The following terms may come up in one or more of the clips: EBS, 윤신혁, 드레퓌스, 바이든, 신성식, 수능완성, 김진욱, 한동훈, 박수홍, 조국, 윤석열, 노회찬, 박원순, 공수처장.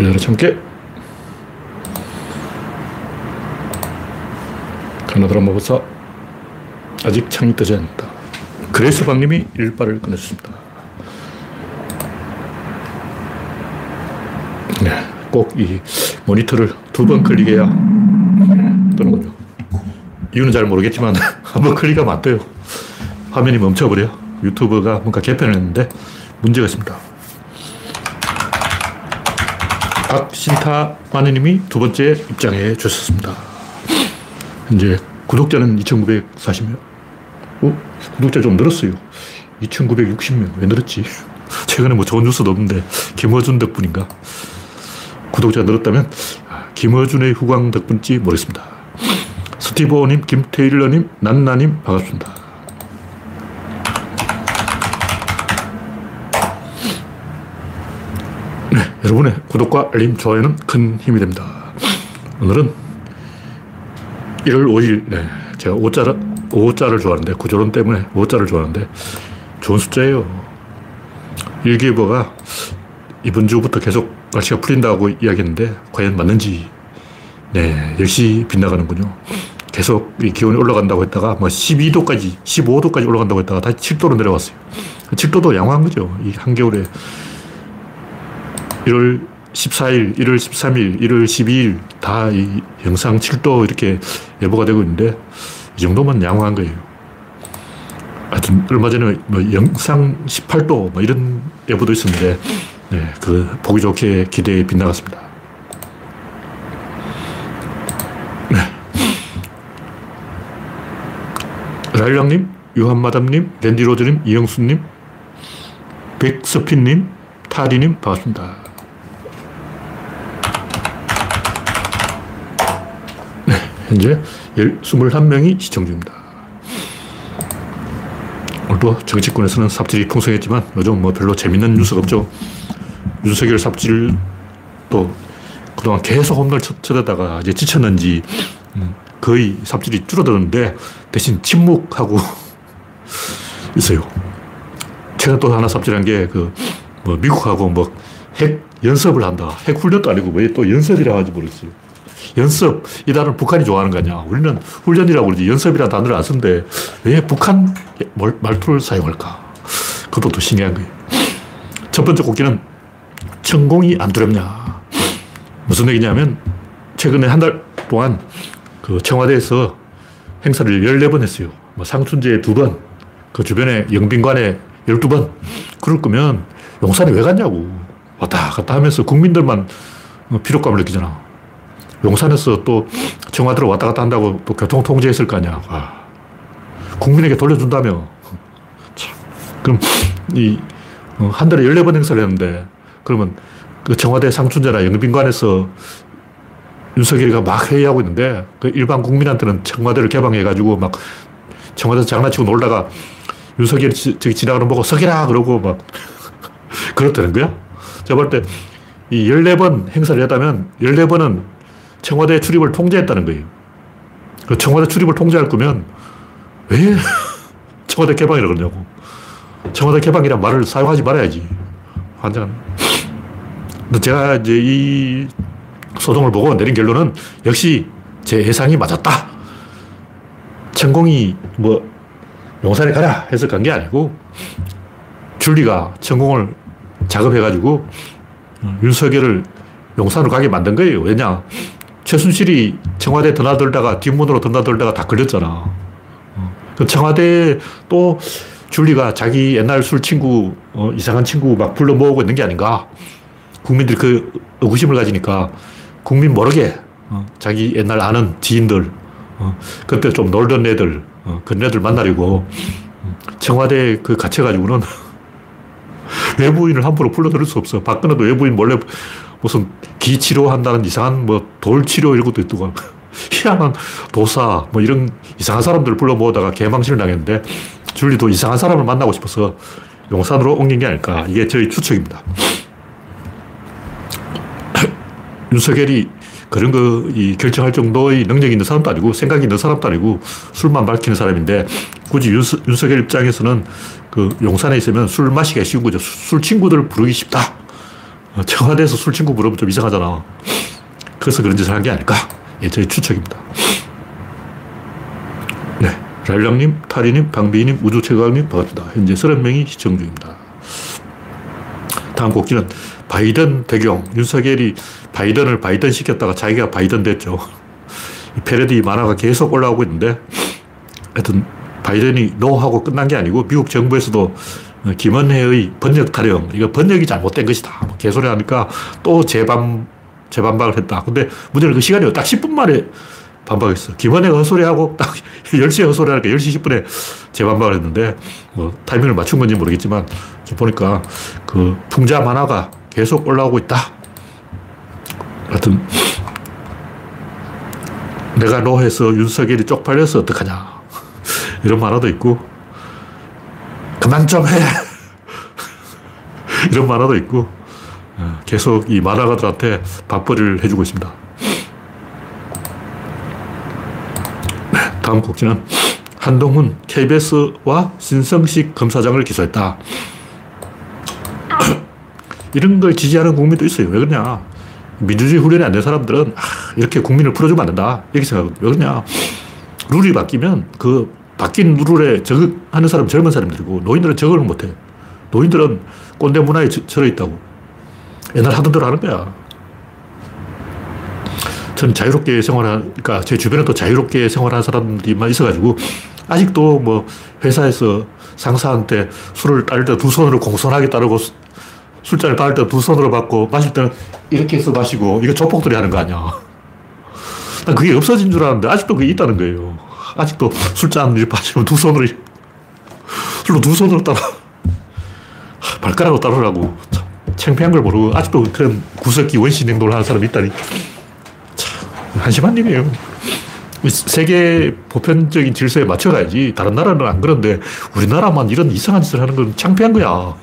열려라 참깨. 가나다라 모보사. 아직 창이 뜨지 않다. 그래서 박님이 일발을 꺼내주십니다. 네, 꼭 이 모니터를 두 번 클릭해야 뜨는군요. 이유는 잘 모르겠지만 한번 클릭하면 안 돼요. 화면이 멈춰버려요. 유튜브가 뭔가 개편을 했는데 문제가 있습니다. 박신타 마네님이 두 번째 입장해 주셨습니다. 현재 구독자는 2,940명. 구독자 좀 늘었어요. 2,960명. 왜 늘었지? 최근에 뭐 좋은 뉴스도 없는데 김어준 덕분인가? 구독자가 늘었다면 김어준의 후광 덕분인지 모르겠습니다. 스티브오님, 김태일러님, 난나님 반갑습니다. 네, 여러분의 구독과 알림, 좋아요는 큰 힘이 됩니다. 오늘은 1월 5일, 네, 제가 5자를 좋아하는데, 구조론 때문에 5자를 좋아하는데 좋은 숫자예요. 일기예보가 이번 주부터 계속 날씨가 풀린다고 이야기했는데 과연 맞는지, 네, 역시 빗나가는군요. 계속 이 기온이 올라간다고 했다가 뭐 12도까지, 15도까지 올라간다고 했다가 다시 7도로 내려왔어요. 7도도 양호한 거죠. 이 한겨울에 1월 14일, 1월 13일, 1월 12일 다 이 영상 7도 이렇게 예보가 되고 있는데 이 정도면 양호한 거예요. 하여튼 얼마 전에 뭐 영상 18도 뭐 이런 예보도 있었는데, 네, 그 보기 좋게 기대에 빗나갔습니다. 네. 라일락님, 유한마담님, 랜디로즈님, 이영수님, 백서핀님, 타리님 반갑습니다. 네, 현재 21명이 시청 중입니다. 오늘도 정치권에서는 삽질이 풍성했지만 요즘 뭐 별로 재밌는 뉴스가 없죠. 윤석열 삽질도 그동안 계속 홈런을 쳐대다가 이제 지쳤는지 거의 삽질이 줄어드는데 대신 침묵하고 있어요. 최근 또 하나 삽질한 게 그 뭐 미국하고 뭐 핵 연습을 한다. 핵 훈련도 아니고 왜 또 연습이라고 하는지 모르겠어요. 연습, 이 단어는 북한이 좋아하는 거 아니야. 우리는 훈련이라고 그러지 연습이라는 단어를 안 쓰는데 왜 북한 말투를 사용할까? 그것도 또 신기한 거예요. 첫 번째 곡기는 천공이 안 두렵냐. 무슨 얘기냐면 최근에 한 달 동안 그 청와대에서 행사를 14번 했어요. 뭐 상춘제에 2번, 그 주변에 영빈관에 12번. 그럴 거면 용산에 왜 갔냐고. 왔다 갔다 하면서 국민들만 피로감을 느끼잖아. 용산에서 또 청와대로 왔다 갔다 한다고 또 교통 통제했을 거 아니야. 와. 국민에게 돌려준다며. 참. 그럼 이 한 달에 14번 행사를 했는데 그러면 그 청와대 상춘제나 영빈관에서 윤석열이가 막 회의하고 있는데 그 일반 국민한테는 청와대를 개방해가지고 막 청와대에서 장난치고 놀다가 윤석열이 저기 지나가는 보고 석이라 그러고 막 그렇다는 거야? 제가 볼 때 이 14번 행사를 했다면 14번은 청와대 출입을 통제했다는 거예요. 그 청와대 출입을 통제할 거면 왜 청와대 개방이라고 그러냐고. 청와대 개방이란 말을 사용하지 말아야지. 환장. 제가 이제 이 소송을 보고 내린 결론은 역시 제 예상이 맞았다. 천공이 뭐 용산에 가라 해서 간 게 아니고 줄리가 천공을 작업해가지고 윤석열을 용산으로 가게 만든 거예요. 왜냐? 최순실이 청와대에 드나들다가 뒷문으로 드나들다가 다 걸렸잖아. 그 청와대에 또 줄리가 자기 옛날 술 친구, 이상한 친구 막 불러 모으고 있는 게 아닌가. 국민들이 그 의구심을 가지니까 국민 모르게 자기 옛날 아는 지인들, 그때 좀 놀던 애들, 그런 애들 만나려고 청와대에 그 갇혀가지고는 외부인을 함부로 불러들일 수 없어. 박근혜도 외부인 몰래 무슨 기치료한다는 이상한 뭐 돌치료 이런 것도 있고 희한한 도사 뭐 이런 이상한 사람들을 불러 모으다가 개망신을 당했는데 줄리도 이상한 사람을 만나고 싶어서 용산으로 옮긴 게 아닐까. 이게 저희 추측입니다. 윤석열이 그런 거 이 결정할 정도의 능력이 있는 사람도 아니고 생각이 있는 사람도 아니고 술만 밝히는 사람인데 굳이 윤석열 입장에서는 그 용산에 있으면 술 마시기가 쉬운 거죠. 술 친구들을 부르기 쉽다. 청와대에서 술 친구 물어보면 좀 이상하잖아. 그래서 그런 짓을 한 게 아닐까? 예, 저희 추측입니다. 네, 라일락님, 타리님, 방비님, 우주최강님 반갑습니다. 현재 30명이 시청 중입니다. 다음 곡지는 바이든 배경. 윤석열이 바이든을 바이든 시켰다가 자기가 바이든 됐죠. 이 패러디 만화가 계속 올라오고 있는데, 하여튼 바이든이 노하고 끝난 게 아니고 미국 정부에서도 김은혜의 번역 타령, 이거 번역이 잘못된 것이다 뭐 개소리 하니까 또 재반박을 했다. 근데 문제는 그 시간이 딱 10분 만에 반박했어. 김은혜가 헛소리하고 딱 10시에 헛소리하니까 10시 10분에 재반박을 했는데, 뭐 타이밍을 맞춘 건지 모르겠지만 지금 보니까 그 풍자 만화가 계속 올라오고 있다. 하여튼 내가 노해서 윤석열이 쪽팔려서 어떡하냐 이런 만화도 있고, 그만 좀 해 이런 만화도 있고, 계속 이 만화가들한테 밥벌이를 해주고 있습니다. 다음 곡지는 한동훈 KBS와 신성식 검사장을 기소했다. 이런 걸 지지하는 국민도 있어요. 왜 그러냐, 민주주의 훈련이 안 된 사람들은 이렇게 국민을 풀어주면 안 된다 이렇게 생각하거든요. 왜 그러냐, 룰이 바뀌면 그 바뀐 룰에 적응하는 사람은 젊은 사람들이고, 노인들은 적응을 못해. 노인들은 꼰대 문화에 절여 있다고. 옛날 하던 대로 하는 거야. 저는 자유롭게 생활하니까 제 주변에 또 자유롭게 생활하는 사람들만 있어가지고, 아직도 뭐 회사에서 상사한테 술을 따를 때 두 손으로 공손하게 따르고, 술잔을 따를 때 두 손으로 받고, 마실 때는 이렇게 해서 마시고, 이거 조폭들이 하는 거 아니야. 난 그게 없어진 줄 알았는데 아직도 그게 있다는 거예요. 아직도 술잔 마시면 두 손으로, 술로 두 손으로 따라, 발가락으로 따르라고. 참 창피한 걸 모르고 아직도 그런 구석기 원시 행동을 하는 사람이 있다니. 참 한심한 일이에요. 세계 보편적인 질서에 맞춰가야지. 다른 나라는 안 그런데 우리나라만 이런 이상한 짓을 하는 건 창피한 거야.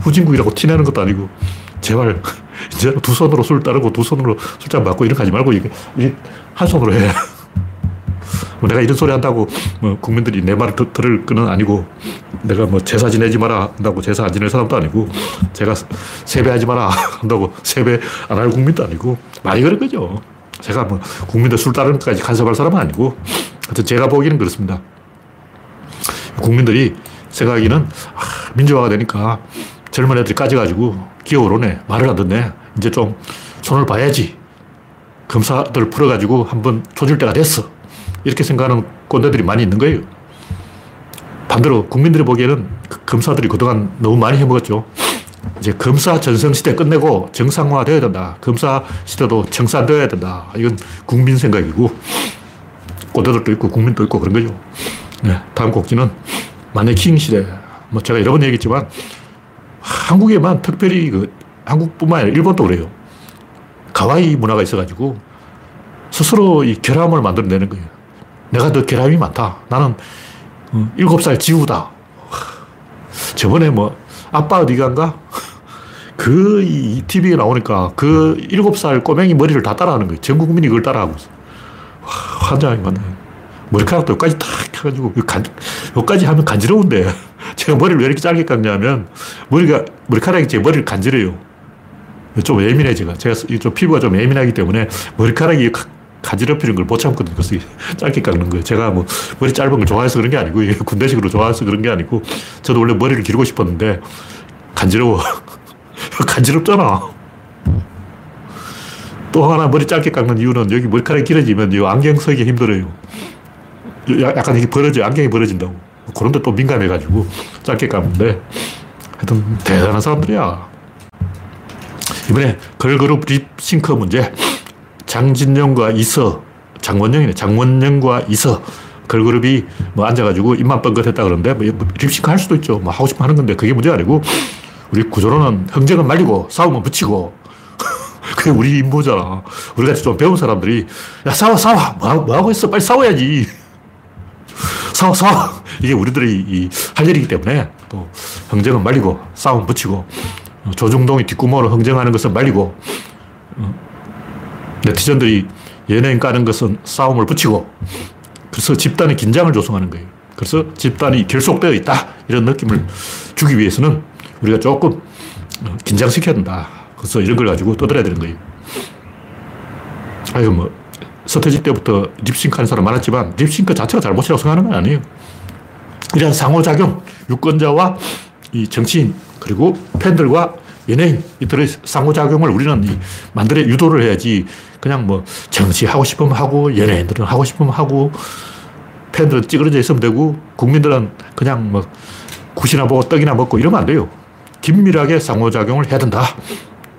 후진국이라고 티내는 것도 아니고. 제발 이제 두 손으로 술 따르고 두 손으로 술잔 맞고 이렇게 하지 말고 한 손으로 해. 뭐 내가 이런 소리 한다고 뭐 국민들이 내 말을 들을 건 아니고, 내가 뭐 제사 지내지 마라 한다고 제사 안 지낼 사람도 아니고, 제가 세배하지 마라 한다고 세배 안 할 국민도 아니고, 많이 그런 거죠. 제가 뭐 국민들 술 따르는 것까지 간섭할 사람은 아니고, 하여튼 제가 보기에는 그렇습니다. 국민들이 생각하기는 민주화가 되니까 젊은 애들이 까져가지고 기어오르네, 말을 안 듣네, 이제 좀 손을 봐야지, 검사들 풀어가지고 한번 조질 때가 됐어, 이렇게 생각하는 꼰대들이 많이 있는 거예요. 반대로 국민들이 보기에는 검사들이 그동안 너무 많이 해먹었죠. 이제 검사 전성시대 끝내고 정상화되어야 된다, 검사 시대도 청산되어야 된다, 이건 국민 생각이고, 꼰대들도 있고 국민도 있고 그런 거죠. 네, 다음 곡지는 마네킹 시대. 뭐 제가 여러 번 얘기했지만 한국에만 특별히, 그 한국뿐만 아니라 일본도 그래요. 가와이 문화가 있어가지고 스스로 이 결함을 만들어내는 거예요. 내가 더 결함이 많다, 나는 7살 지우다, 저번에 뭐 아빠 어디 간가? 그 이 TV에 나오니까 그 7살 꼬맹이 머리를 다 따라하는 거예요. 전 국민이 그걸 따라하고 있어요. 환장하기 맞네. 머리카락도 여기까지 탁 해가지고, 여기까지 하면 간지러운데 제가 머리를 왜 이렇게 짧게 깎냐면 머리카락이 제 머리를 간지러요. 좀 예민해, 제가 좀 피부가 좀 예민하기 때문에 머리카락이 간지럽히는 걸 못 참거든요. 그래서 짧게 깎는 거예요. 제가 뭐 머리 짧은 걸 좋아해서 그런 게 아니고, 군대식으로 좋아해서 그런 게 아니고, 저도 원래 머리를 기르고 싶었는데 간지러워. 간지럽잖아. 또 하나 머리 짧게 깎는 이유는, 여기 머리카락이 길어지면 이 안경 쓰기 힘들어요. 약간 이렇게 벌어져요. 안경이 벌어진다고. 그런데 또 민감해가지고 짧게 깎는데, 하여튼 대단한 사람들이야. 이번에 걸그룹 립싱크 문제. 장진영과 이서, 장원영과 이서 걸그룹이 뭐 앉아가지고 입만 뻥긋했다 그러는데, 뭐 립싱크 할 수도 있죠. 뭐 하고 싶어 하는 건데 그게 문제가 아니고, 우리 구조로는 흥정은 말리고 싸움은 붙이고 그게 우리 임무잖아. 우리같이 좀 배운 사람들이 야 싸워 뭐 하고 있어, 빨리 싸워야지, 싸워 이게 우리들의 할 일이기 때문에, 또 흥정은 말리고 싸움 붙이고, 조중동이 뒷구멍으로 흥정하는 것은 말리고, 네티즌들이 연예인 까는 것은 싸움을 붙이고, 그래서 집단의 긴장을 조성하는 거예요. 그래서 집단이 결속되어 있다 이런 느낌을 주기 위해서는 우리가 조금 긴장시켜야 된다. 그래서 이런 걸 가지고 떠들어야 되는 거예요. 아이고 뭐 서태지 때부터 립싱크하는 사람 많았지만 립싱크 자체가 잘못이라고 생각하는 건 아니에요. 이런 상호작용, 유권자와 이 정치인 그리고 팬들과 연예인 이들의 상호작용을 우리는 만들어 유도를 해야지, 그냥 뭐 정치하고 싶으면 하고 연예인들은 하고 싶으면 하고 팬들은 찌그러져 있으면 되고 국민들은 그냥 뭐 굿이나 보고 떡이나 먹고 이러면 안 돼요. 긴밀하게 상호작용을 해야 된다.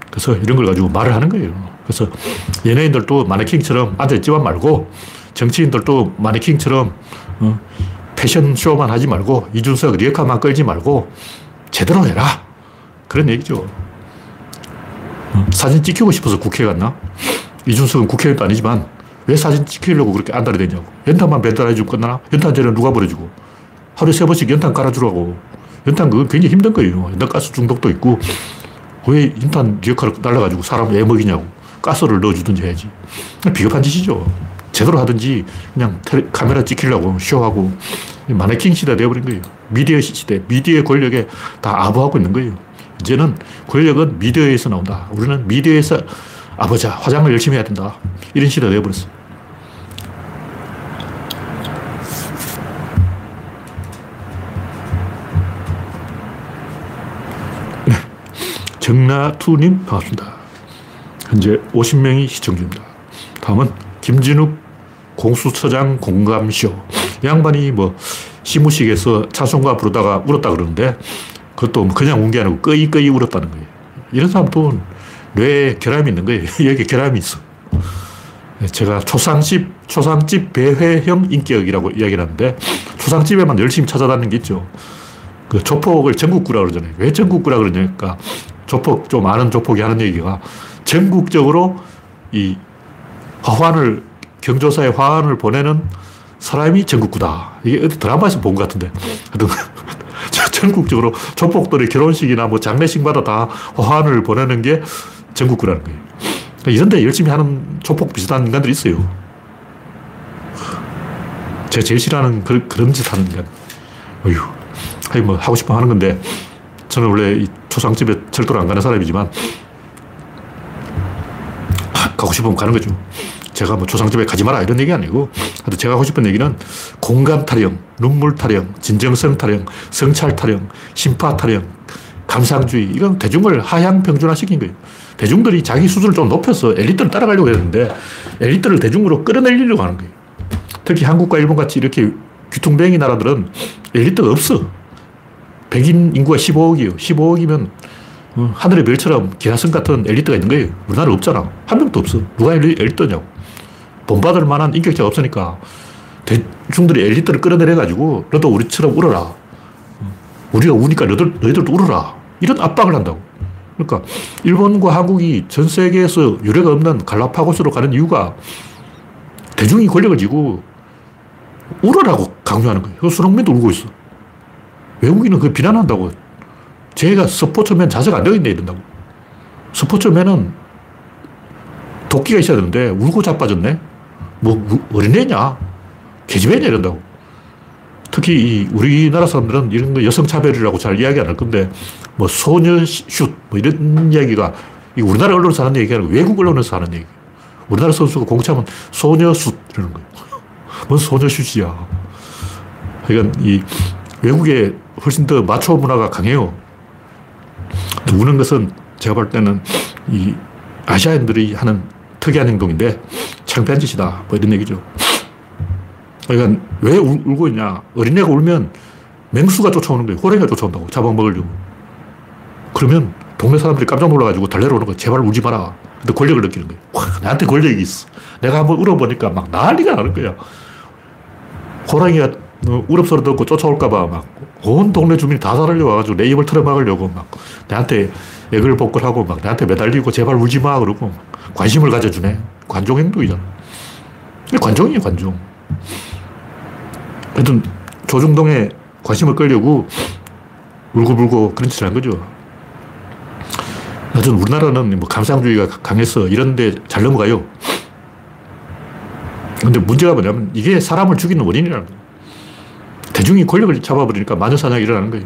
그래서 이런 걸 가지고 말을 하는 거예요. 그래서 연예인들도 마네킹처럼 앉아있지만 말고, 정치인들도 마네킹처럼 패션쇼만 하지 말고, 이준석 리어카만 끌지 말고 제대로 해라. 그런 얘기죠. 사진 찍히고 싶어서 국회에 갔나? 이준석은 국회의원도 아니지만 왜 사진 찍히려고 그렇게 안달이 되냐고. 연탄만 배달해주면 끝나나? 연탄재는 누가 버려주고. 하루에 3번씩 연탄 갈아주라고. 연탄 그건 굉장히 힘든 거예요. 연탄 가스 중독도 있고. 왜 연탄 리어카를 날라가지고 사람을 애 먹이냐고. 가스를 넣어주든지 해야지. 비겁한 짓이죠. 제대로 하든지 그냥 카메라 찍히려고 쇼하고 마네킹 시대가 되어버린 거예요. 미디어 시대, 미디어의 권력에 다 아부하고 있는 거예요. 이제는 권력은 미디어에서 나온다. 우리는 미디어에서 아버지, 화장을 열심히 해야 된다. 이런 시대가 되어버렸어. 네. 정나투님 반갑습니다. 현재 50명이 시청 중입니다. 다음은 김진욱 공수처장 공감쇼. 양반이 뭐 시무식에서 찬송가 부르다가 울었다 그러는데 그것도 그냥 운 게 아니고 꺼이꺼이 울었다는 거예요. 이런 사람도 뇌에 결함이 있는 거예요. 여기 결함이 있어. 제가 초상집 배회형 인격이라고 이야기를 하는데, 초상집에만 열심히 찾아다니는 게 있죠. 그 조폭을 전국구라고 그러잖아요. 왜 전국구라고 그러냐니까, 조폭, 좀 아는 조폭이 하는 얘기가, 전국적으로 이 화환을, 경조사에 화환을 보내는 사람이 전국구다. 이게 어디 드라마에서 본 것 같은데. 전국적으로 조폭들이 결혼식이나 뭐 장례식마다 다 화환을 보내는 게 전국구라는 거예요. 그러니까 이런 데 열심히 하는 조폭 비슷한 인간들이 있어요. 제가 제일 싫어하는 그런 짓 하는 인간. 어휴, 아니 뭐 하고 싶어 하는 건데, 저는 원래 이 초상집에 절대로 안 가는 사람이지만, 가고 싶으면 가는 거죠. 제가 뭐 초상집에 가지 마라 이런 얘기 아니고, 하여튼 제가 하고 싶은 얘기는 공감 타령, 눈물 타령, 진정성 타령, 성찰 타령, 심파 타령, 감상주의. 이건 대중을 하향평준화 시킨 거예요. 대중들이 자기 수준을 좀 높여서 엘리트를 따라가려고 했는데, 엘리트를 대중으로 끌어내리려고 하는 거예요. 특히 한국과 일본같이 이렇게 귀퉁뱅이 나라들은 엘리트가 없어. 백인 인구가 15억이에요. 15억이면 하늘의 별처럼 기하성 같은 엘리트가 있는 거예요. 우리나라 없잖아. 한 명도 없어. 누가 엘리트냐고. 본받을 만한 인격자가 없으니까 대중들이 엘리트를 끌어내려가지고, 너도 우리처럼 울어라. 우리가 우니까 너희들도 울어라. 이런 압박을 한다고. 그러니까 일본과 한국이 전 세계에서 유례가 없는 갈라파고스로 가는 이유가, 대중이 권력을 쥐고 울어라고 강요하는 거예요. 손흥민도 울고 있어. 외국인은 그걸 비난한다고. 쟤가 스포츠맨 자세가 안 되어있네 이런다고. 스포츠맨은 도끼가 있어야 되는데 울고 자빠졌네. 뭐 어린애냐, 계집애냐 이런다고. 특히 이 우리나라 사람들은 이런 거 여성차별이라고 잘 이야기 안 할 건데, 뭐 소녀슛 뭐 이런 이야기가 이 우리나라 언론에서 하는 얘기가 아니고 외국 언론에서 하는 얘기. 우리나라 선수가 공차면 소녀슛 이러는 거예요. 뭔 소녀슛이야. 그러니까 이 외국에 훨씬 더 마초 문화가 강해요. 우는 것은 제가 볼 때는 이 아시아인들이 하는 특이한 행동인데 창피한 짓이다. 뭐 이런 얘기죠. 그러니까 왜 울고 있냐. 어린애가 울면 맹수가 쫓아오는 거예요. 호랑이가 쫓아온다고. 잡아먹으려고. 그러면 동네 사람들이 깜짝 놀라가지고 달래러 오는 거예요. 제발 울지 마라. 근데 권력을 느끼는 거예요. 와, 나한테 권력이 있어. 내가 한번 울어보니까 막 난리가 나는 거야. 호랑이가 울음소리 듣고 쫓아올까봐 막 온 동네 주민이 다 달려 와가지고 내 입을 틀어막으려고 막 나한테 애글 복걸하고 막 나한테 매달리고 제발 울지 마 그러고 막 관심을 가져주네. 관종 행동이잖아. 관종이에요, 관종. 하여튼 조중동에 관심을 끌려고 울고불고 그런 짓을 한 거죠. 하여튼 우리나라는 뭐 감상주의가 강해서 이런데 잘 넘어가요. 근데 문제가 뭐냐면 이게 사람을 죽이는 원인이라는 거예요. 대중이 권력을 잡아버리니까 마녀사냥이 일어나는 거예요.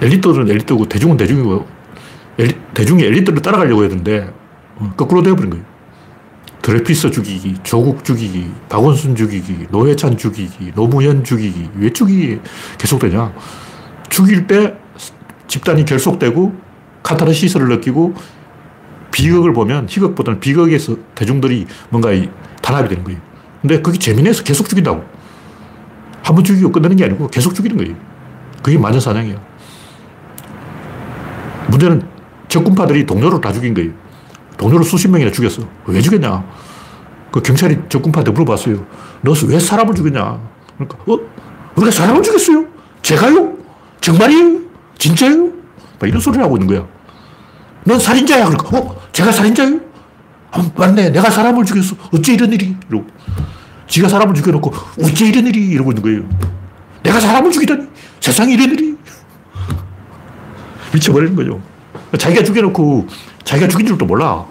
엘리트는 엘리트고 대중은 대중이고 대중의 엘리트를 따라가려고 했는데 거꾸로 되어버린 거예요. 드레퓌스 죽이기, 조국 죽이기, 박원순 죽이기, 노회찬 죽이기, 노무현 죽이기. 왜 죽이기 계속되냐? 죽일 때 집단이 결속되고 카타르시스를 느끼고 비극을 보면 희극보다는 비극에서 대중들이 뭔가 단합이 되는 거예요. 근데 그게 재미나서 계속 죽인다고. 한 번 죽이고 끝나는 게 아니고 계속 죽이는 거예요. 그게 만연사냥이에요. 문제는 적군파들이 동료를 다 죽인 거예요. 동료를 수십 명이나 죽였어. 왜 죽였냐? 그 경찰이 적군파한테 물어봤어요. 너 왜 사람을 죽였냐? 그러니까 우리가 사람을 죽였어요? 제가요? 정말이에요? 진짜요? 막 이런 소리를 하고 있는 거야. 넌 살인자야. 그러니까 제가 살인자요? 아, 맞네. 내가 사람을 죽였어. 어째 이런 일이? 이러고. 지가 사람을 죽여놓고 어째 이런 일이? 이러고 있는 거예요. 내가 사람을 죽이다니. 세상에 이런 일이. 미쳐버리는 거죠. 자기가 죽여놓고 자기가 죽인 줄도 몰라.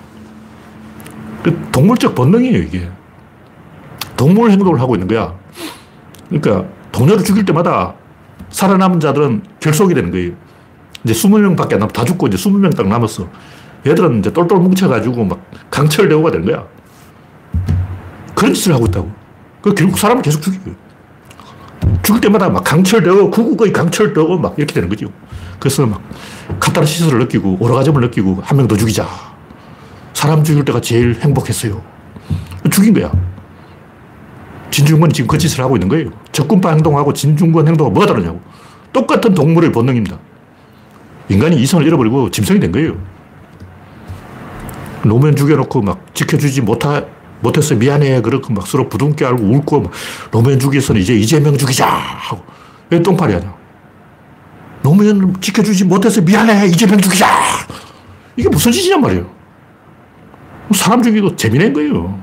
동물적 본능이에요, 이게. 동물 행동을 하고 있는 거야. 그러니까 동료를 죽일 때마다 살아남은 자들은 결속이 되는 거예요. 이제 20명 밖에 안 남고 다 죽고 이제 20명 딱 남았어. 얘들은 이제 똘똘 뭉쳐가지고 막 강철대오가 된 거야. 그런 짓을 하고 있다고. 결국 사람을 계속 죽여요. 죽을 때마다 막 강철되고, 구국의 강철되고, 막 이렇게 되는 거죠. 그래서 막 카타르시스를 느끼고, 오라가즘을 느끼고, 한 명 더 죽이자. 사람 죽일 때가 제일 행복했어요. 죽인 거야. 진중권이 지금 그 짓을 하고 있는 거예요. 적군파 행동하고 진중권 행동하고 뭐가 다르냐고. 똑같은 동물의 본능입니다. 인간이 이성을 잃어버리고 짐승이 된 거예요. 노무현 죽여놓고 막 지켜주지 못해서 미안해. 그렇게 막 서로 부둥켜 알고 울고, 막 노무현 죽여서는 이제 이재명 죽이자. 하고. 왜 똥파리 하냐. 노무현 지켜주지 못해서 미안해. 이재명 죽이자. 이게 무슨 짓이냐 말이에요. 사람 죽이고 재미낸 거예요.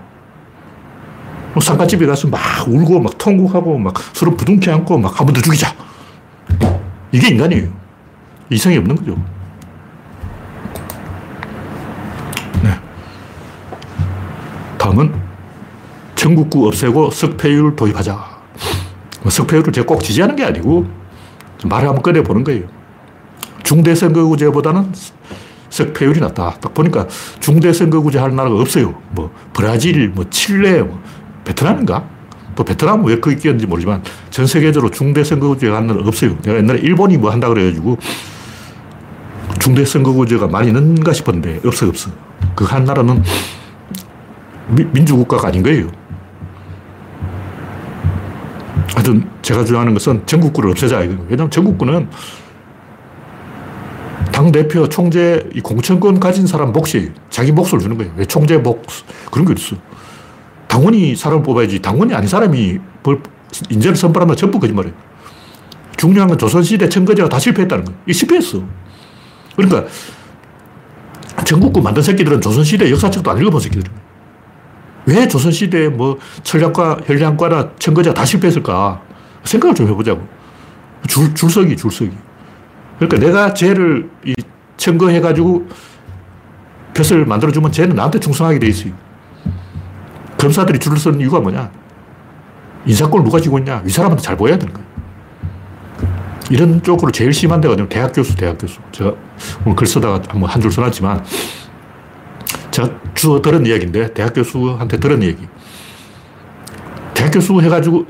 상가집에 가서 막 울고, 막 통곡하고, 막 서로 부둥켜 안고, 막 한 번 더 죽이자. 이게 인간이에요. 이성이 없는 거죠. 다음은 전국구 없애고 석패율 도입하자. 석패율을 제가 꼭 지지하는 게 아니고 말을 한번 꺼내보는 거예요. 중대선거구제보다는 석패율이 낫다. 딱 보니까 중대선거구제 할 나라가 없어요. 뭐 브라질, 뭐 칠레, 뭐 베트남인가? 뭐 베트남은 왜 거기 끼었는지 모르지만 전 세계적으로 중대선거구제 할 나라가 없어요. 내가 옛날에 일본이 뭐 한다 그래가지고 중대선거구제가 많이 있는가 싶었는데 없어. 그 한 나라는 민주국가가 아닌 거예요. 하여튼 제가 주장하는 것은 전국구를 없애자. 왜냐하면 전국구는 당대표, 총재, 이 공천권 가진 사람 몫이 자기 몫을 주는 거예요. 왜 총재 몫? 그런 게 있어. 당원이 사람을 뽑아야지 당원이 아닌 사람이 인재를 선발하면 전부 거짓말이에요. 중요한 건 조선시대 청거제가 다 실패했다는 거예요. 이게 실패했어. 그러니까 전국구 만든 새끼들은 조선시대 역사책도 안 읽어본 새끼들이에요. 왜 조선시대에 뭐 철학과, 혈량과나 청거제가 다 실패했을까? 생각을 좀 해보자고. 줄서기. 그러니까 내가 쟤를 청거해가지고 벼슬을 만들어주면 쟤는 나한테 충성하게 돼 있어요. 검사들이 줄을 서는 이유가 뭐냐? 인사권을 누가 쥐고 있냐? 윗사람한테 잘 보여야 되는 거야. 이런 쪽으로 제일 심한 데가 대학 교수. 제가 오늘 글 쓰다가 한 줄 써놨지만 제가 주워 들은 이야기인데, 대학 교수한테 들은 얘기. 대학 교수 해가지고,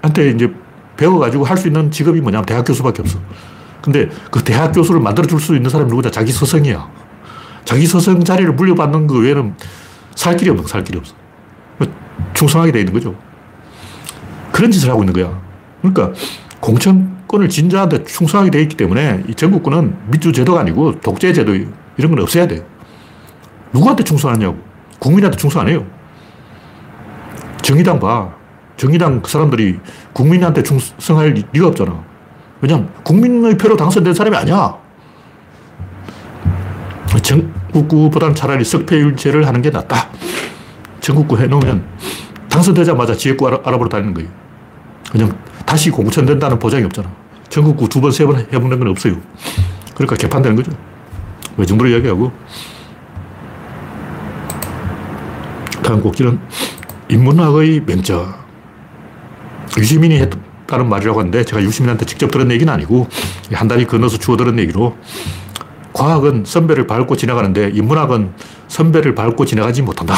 한테 이제 배워가지고 할 수 있는 직업이 뭐냐면 대학 교수밖에 없어. 근데 그 대학 교수를 만들어줄 수 있는 사람이 누구냐? 자기 서성이야. 자기 서성 자리를 물려받는 그 외에는 살 길이 없어. 충성하게 돼 있는 거죠. 그런 짓을 하고 있는 거야. 그러니까 공천권을 진 자한테 충성하게 돼 있기 때문에 이 전국권은 민주제도가 아니고 독재제도예요. 이런 건 없애야 돼요. 누구한테 충성하냐고. 국민한테 충성 안 해요. 정의당 봐. 정의당 그 사람들이 국민한테 충성할 리가 없잖아. 왜냐면 국민의 표로 당선된 사람이 아니야. 전국구보다는 차라리 석패율제를 하는 게 낫다. 전국구 해놓으면 당선되자마자 지역구 알아보러 다니는 거예요. 왜냐면 다시 공천된다는 보장이 없잖아. 전국구 2번, 3번 해보는 건 없어요. 그러니까 개판되는 거죠. 왜 정도로 이야기하고. 다음 곡지는 인문학의 맹점. 유시민이 했다는 말이라고 하는데 제가 유시민한테 직접 들은 얘기는 아니고 한 달이 건너서 주워 들은 얘기로 과학은 선배를 밟고 지나가는데 인문학은 선배를 밟고 지나가지 못한다.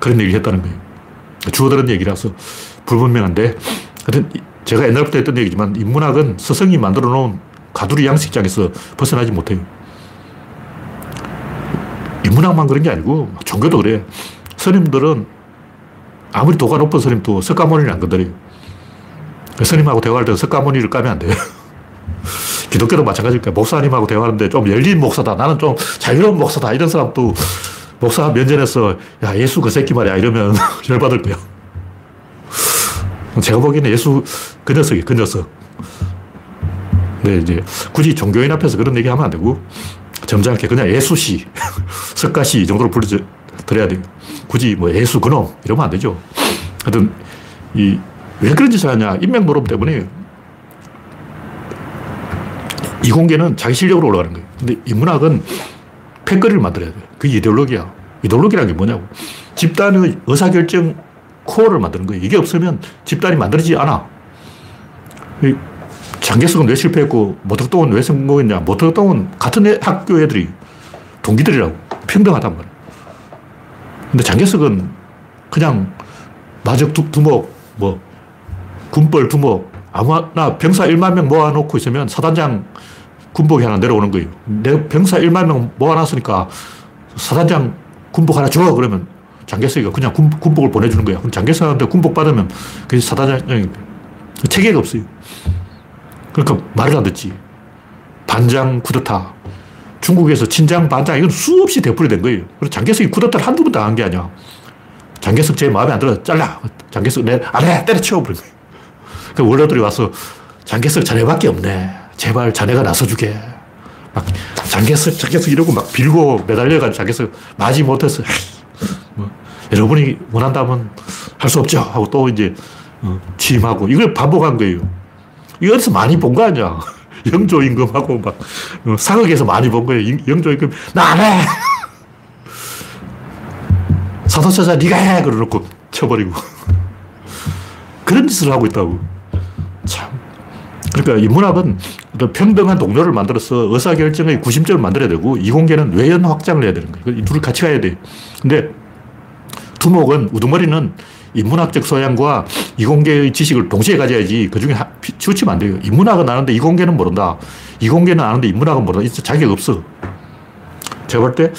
그런 얘기를 했다는 거예요. 주워들은 얘기라서 불분명한데, 하여튼 제가 옛날부터 했던 얘기지만 인문학은 스승이 만들어 놓은 가두리 양식장에서 벗어나지 못해요. 인문학만 그런 게 아니고 종교도 그래. 스님들은 아무리 도가 높은 스님도 석가모니를 안 건드려요. 스님하고 대화할 때 석가모니를 까면 안 돼요. 기독교도 마찬가지니까 목사님하고 대화하는데 좀 열린 목사다, 나는 좀 자유로운 목사다, 이런 사람도 목사 면전에서 야 예수 그 새끼 말이야 이러면 열받을 거예요. 제가 보기에는 예수 그 녀석이 그 녀석. 근데 이제 굳이 종교인 앞에서 그런 얘기하면 안 되고 점잖게 그냥 예수씨, 석가씨 이 정도로 불러드려야 돼요. 굳이 뭐 예수 그놈 이러면 안 되죠. 하여튼 이 왜 그런 짓을 하냐, 인맥 노름 때문에. 이공계는 자기 실력으로 올라가는 거예요. 근데 인문학은 패거리를 만들어야 돼요. 그게 이데올로기야. 이데올로기라는 게 뭐냐고. 집단의 의사결정 코어를 만드는 거예요. 이게 없으면 집단이 만들어지지 않아. 장개석은 왜 실패했고 모택동은 왜 성공했냐. 모택동은 같은 학교 애들이 동기들이라고 평등하단 말이야. 근데 장개석은 그냥 마적 두목, 뭐 군벌 두목, 아무나 병사 1만 명 모아놓고 있으면 사단장 군복이 하나 내려오는 거예요. 내 병사 1만 명 모아놨으니까 사단장 군복 하나 줘. 그러면 장개석이가 그냥 군복을 보내주는 거야. 그럼 장개석한테 군복 받으면 그게 사단장이 체계가 없어요. 그러니까 말을 안 듣지. 반장 쿠데타. 중국에서 친장 반장 이건 수없이 대풀이 된 거예요. 그래서 장개석이 쿠데타를 한두 번 당한 게 아니야. 장개석 제 마음에 안 들어. 잘라. 장개석 내 안 해. 때려치워버린 거예요. 그 원로들이 와서 장개석 자네밖에 없네. 제발 자네가 나서주게. 막 장개석 이러고 막 빌고 매달려가지고 장개석 마지 못해서 뭐, 여러분이 원한다면 할 수 없죠 하고 또 이제 취임하고 이걸 반복한 거예요. 이거 어디서 많이 본 거 아니야. 영조임금하고 막 사극에서 많이 본 거예요. 영조임금 나 안 해. 사도처자 네가 해. 그러놓고 쳐버리고 그런 짓을 하고 있다고. 참. 그러니까 인문학은 평등한 동료를 만들어서 의사결정의 구심점을 만들어야 되고 이공계는 외연 확장을 해야 되는 거예요. 이 둘을 같이 가야 돼요. 근데 두목은, 우두머리는 인문학적 소양과 이공계의 지식을 동시에 가져야지 그중에 치우치면 안 돼요. 인문학은 아는데 이공계는 모른다. 이공계는 아는데 인문학은 모른다. 자격 없어. 제가 볼 때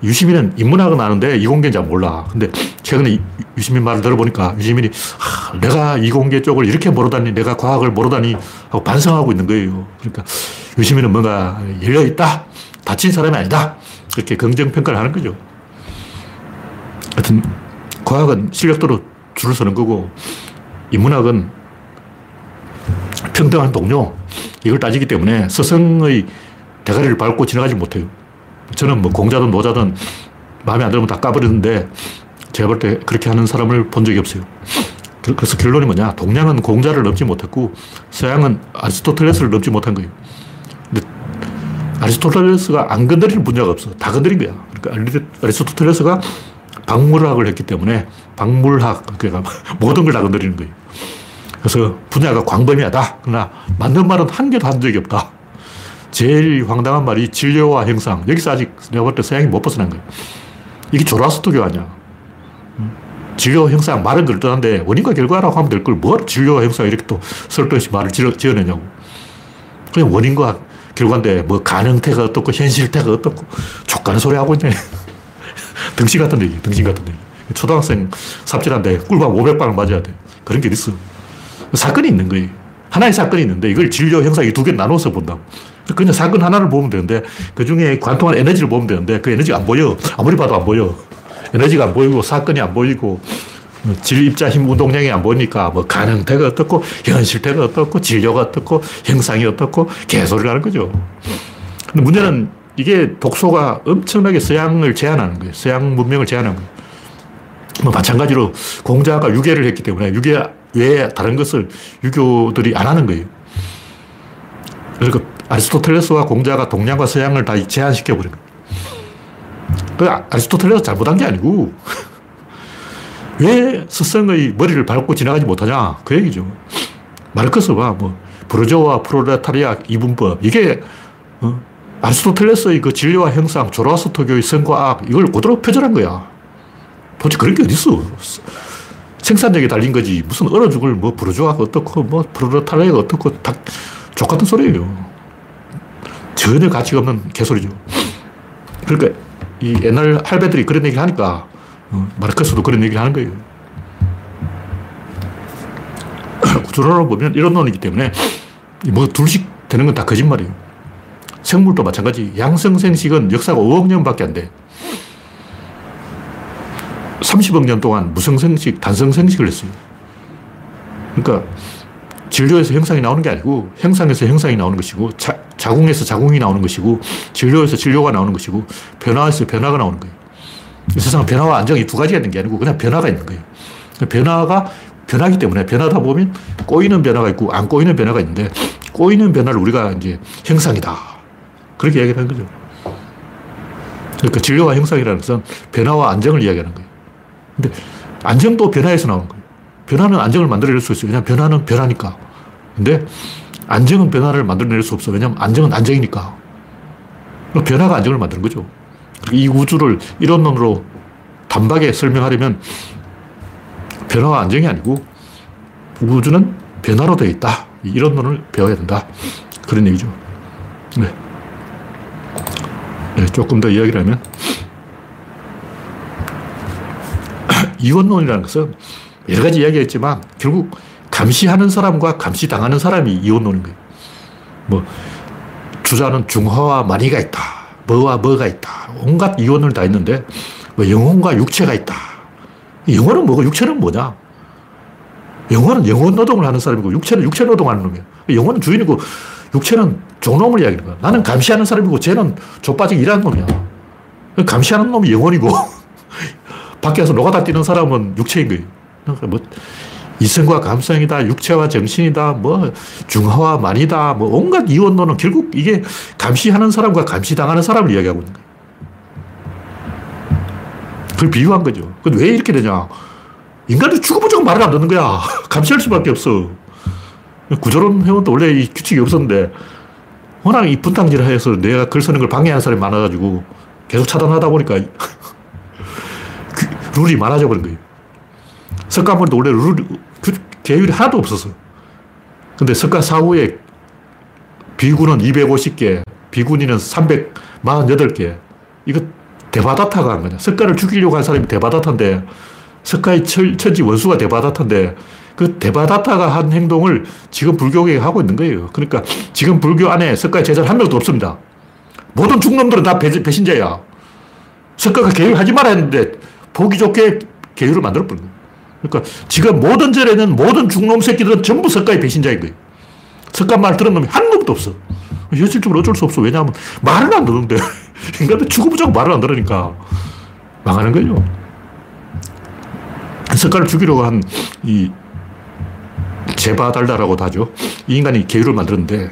유시민은 인문학은 아는데 이공계는 잘 몰라. 근데 최근에 유시민 말을 들어보니까 유시민이 내가 이공계 쪽을 이렇게 모르다니, 내가 과학을 모르다니 하고 반성하고 있는 거예요. 그러니까 유시민은 뭔가 열려있다, 다친 사람이 아니다, 이렇게 긍정평가를 하는 거죠. 하여튼 과학은 실력대로 줄을 서는 거고 인문학은 평등한 동료, 이걸 따지기 때문에 스승의 대가리를 밟고 지나가지 못해요. 저는 뭐 공자든 노자든 마음에 안 들면 다 까버리는데 제가 볼 때 그렇게 하는 사람을 본 적이 없어요. 그래서 결론이 뭐냐. 동양은 공자를 넘지 못했고 서양은 아리스토텔레스를 넘지 못한 거예요. 근데 아리스토텔레스가 안 건드리는 분야가 없어. 다 건드린 거야. 그러니까 아리스토텔레스가 박물학을 했기 때문에 박물학, 그러니까 모든 걸 다 건드리는 거예요. 그래서 분야가 광범위하다. 그러나 맞는 말은 한 개도 한 적이 없다. 제일 황당한 말이 진료와 형상. 여기서 아직 내가 볼 때 서양이 못 벗어난 거예요. 이게 조라스토교 아니야. 진료, 형상, 말은 그럴듯한데 원인과 결과라고 하면 될 걸 뭘 진료와 형상 이렇게 또 쓸데없이 말을 지어내냐고. 그냥 원인과 결과인데 뭐 가능태가 어떻고 현실태가 어떻고 족가는 소리 하고 있네. 등신 같은 얘기, 등신 같은 얘기. 초등학생 삽질한데 꿀밤 500방을 맞아야 돼. 그런 게 있어. 사건이 있는 거예요. 하나의 사건이 있는데 이걸 진료, 형상 이 두 개 나눠서 본다고. 그냥 사건 하나를 보면 되는데 그중에 관통한 에너지를 보면 되는데 그 에너지가 안 보여. 아무리 봐도 안 보여. 에너지가 안 보이고 사건이 안 보이고 질, 입자, 힘, 운동량이 안 보이니까 뭐 가능태가 어떻고 현실태가 어떻고 진료가 어떻고 형상이 어떻고 개소리를 하는 거죠. 근데 문제는 이게 독소가 엄청나게 서양을 제한하는 거예요. 서양 문명을 제한하는 거예요. 뭐 마찬가지로 공자가 유계를 했기 때문에 유계 외에 다른 것을 유교들이 안 하는 거예요. 그러니까 아리스토텔레스와 공자가 동양과 서양을 다 제한시켜버린 거예요. 그 아리스토텔레스 잘못한 게 아니고 왜 스승의 머리를 밟고 지나가지 못하냐 그 얘기죠. 마르크스와 뭐 브르조와 프롤레타리아 이분법 이게 아리스토텔레스의 그 진리와 형상, 조라스토교의 선과 악, 이걸 그대로 표절한 거야. 도대체 그런 게 어딨어. 생산력이 달린 거지. 무슨 얼어 죽을 뭐 부르주아가 어떻고, 뭐 프로레타리아가 어떻고, 다 족같은 소리예요. 전혀 가치가 없는 개소리죠. 그러니까 이 옛날 할배들이 그런 얘기를 하니까 마르크스도 그런 얘기를 하는 거예요. 구조론으로 보면 이런 논이기 때문에 뭐 둘씩 되는 건 다 거짓말이에요. 생물도 마찬가지. 양성생식은 역사가 5억 년밖에 안 돼. 30억 년 동안 무성생식, 단성생식을 했어요. 그러니까 진료에서 형상이 나오는 게 아니고 형상에서 형상이 나오는 것이고 자궁에서 자궁이 나오는 것이고 진료에서 진료가 나오는 것이고 변화에서 변화가 나오는 거예요. 세상은 변화와 안정이 두 가지가 있는 게 아니고 그냥 변화가 있는 거예요. 변화가 변화기 때문에 변화다 보면 꼬이는 변화가 있고 안 꼬이는 변화가 있는데 꼬이는 변화를 우리가 이제 형상이다 그렇게 이야기를 하는 거죠. 그러니까 진료와 형상이라는 것은 변화와 안정을 이야기하는 거예요. 근데 안정도 변화에서 나오는 거예요. 변화는 안정을 만들어낼 수 있어요. 왜냐하면 변화는 변화니까. 근데 안정은 변화를 만들어낼 수 없어. 왜냐하면 안정은 안정이니까. 변화가 안정을 만드는 거죠. 이 우주를 이론론으로 단박에 설명하려면 변화와 안정이 아니고 우주는 변화로 되어 있다. 이론론을 배워야 된다. 그런 얘기죠. 네. 네, 조금 더 이야기를 하면 이원론이라는 것은 여러 가지 이야기가 있지만 결국 감시하는 사람과 감시당하는 사람이 이원론인 거예요. 뭐 주자는 중화와 만의가 있다. 뭐와 뭐가 있다. 온갖 이원을 다 있는데 뭐 영혼과 육체가 있다. 영혼은 뭐고 육체는 뭐냐. 영혼은 영혼 노동을 하는 사람이고 육체는 육체 노동하는 놈이야. 영혼은 주인이고 육체는 종놈을 이야기하는 거야. 나는 감시하는 사람이고 쟤는 좆빠지게 일하는 놈이야. 감시하는 놈이 영혼이고 밖에 와서 노가다 뛰는 사람은 육체인 거예요. 그러니까 뭐 이성과 감성이다, 육체와 정신이다, 뭐 중화와 만이다, 뭐 온갖 이원론은 결국 이게 감시하는 사람과 감시당하는 사람을 이야기하고 있는 거예요. 그걸 비유한 거죠. 근데 왜 이렇게 되냐? 인간은 죽어보자고 말을 안 듣는 거야. 감시할 수밖에 없어. 구조론 회원도 원래 이 규칙이 없었는데 워낙 이 분탕질을 해서 내가 글 쓰는 걸 방해하는 사람이 많아가지고 계속 차단하다 보니까 룰이 많아져 버린 거예요. 석가모니도 원래 계율이 하나도 없었어요. 근데 석가 사후에 비구는 250개, 비구니는 348개. 이거 대바다타가 한 거냐. 석가를 죽이려고 한 사람이 대바다타인데, 석가의 천지 원수가 대바다타인데, 그 대바다타가 한 행동을 지금 불교계가 하고 있는 거예요. 그러니까 지금 불교 안에 석가의 제자는 한 명도 없습니다. 모든 중놈들은 다 배신자야. 석가가 계율하지 말아야 했는데, 보기 좋게 계율을 만들어버린 거예요. 그러니까 지금 모든 절에는 모든 중놈 새끼들은 전부 석가의 배신자인 거예요. 석가 말 들은 놈이 한 놈도 없어. 현실적으로 어쩔 수 없어. 왜냐하면 말을 안 듣는데 인간들 죽어보자고 말을 안 들으니까 망하는 거죠. 석가를 죽이려고 한 이 제바달다라고도 하죠. 이 인간이 계율을 만들었는데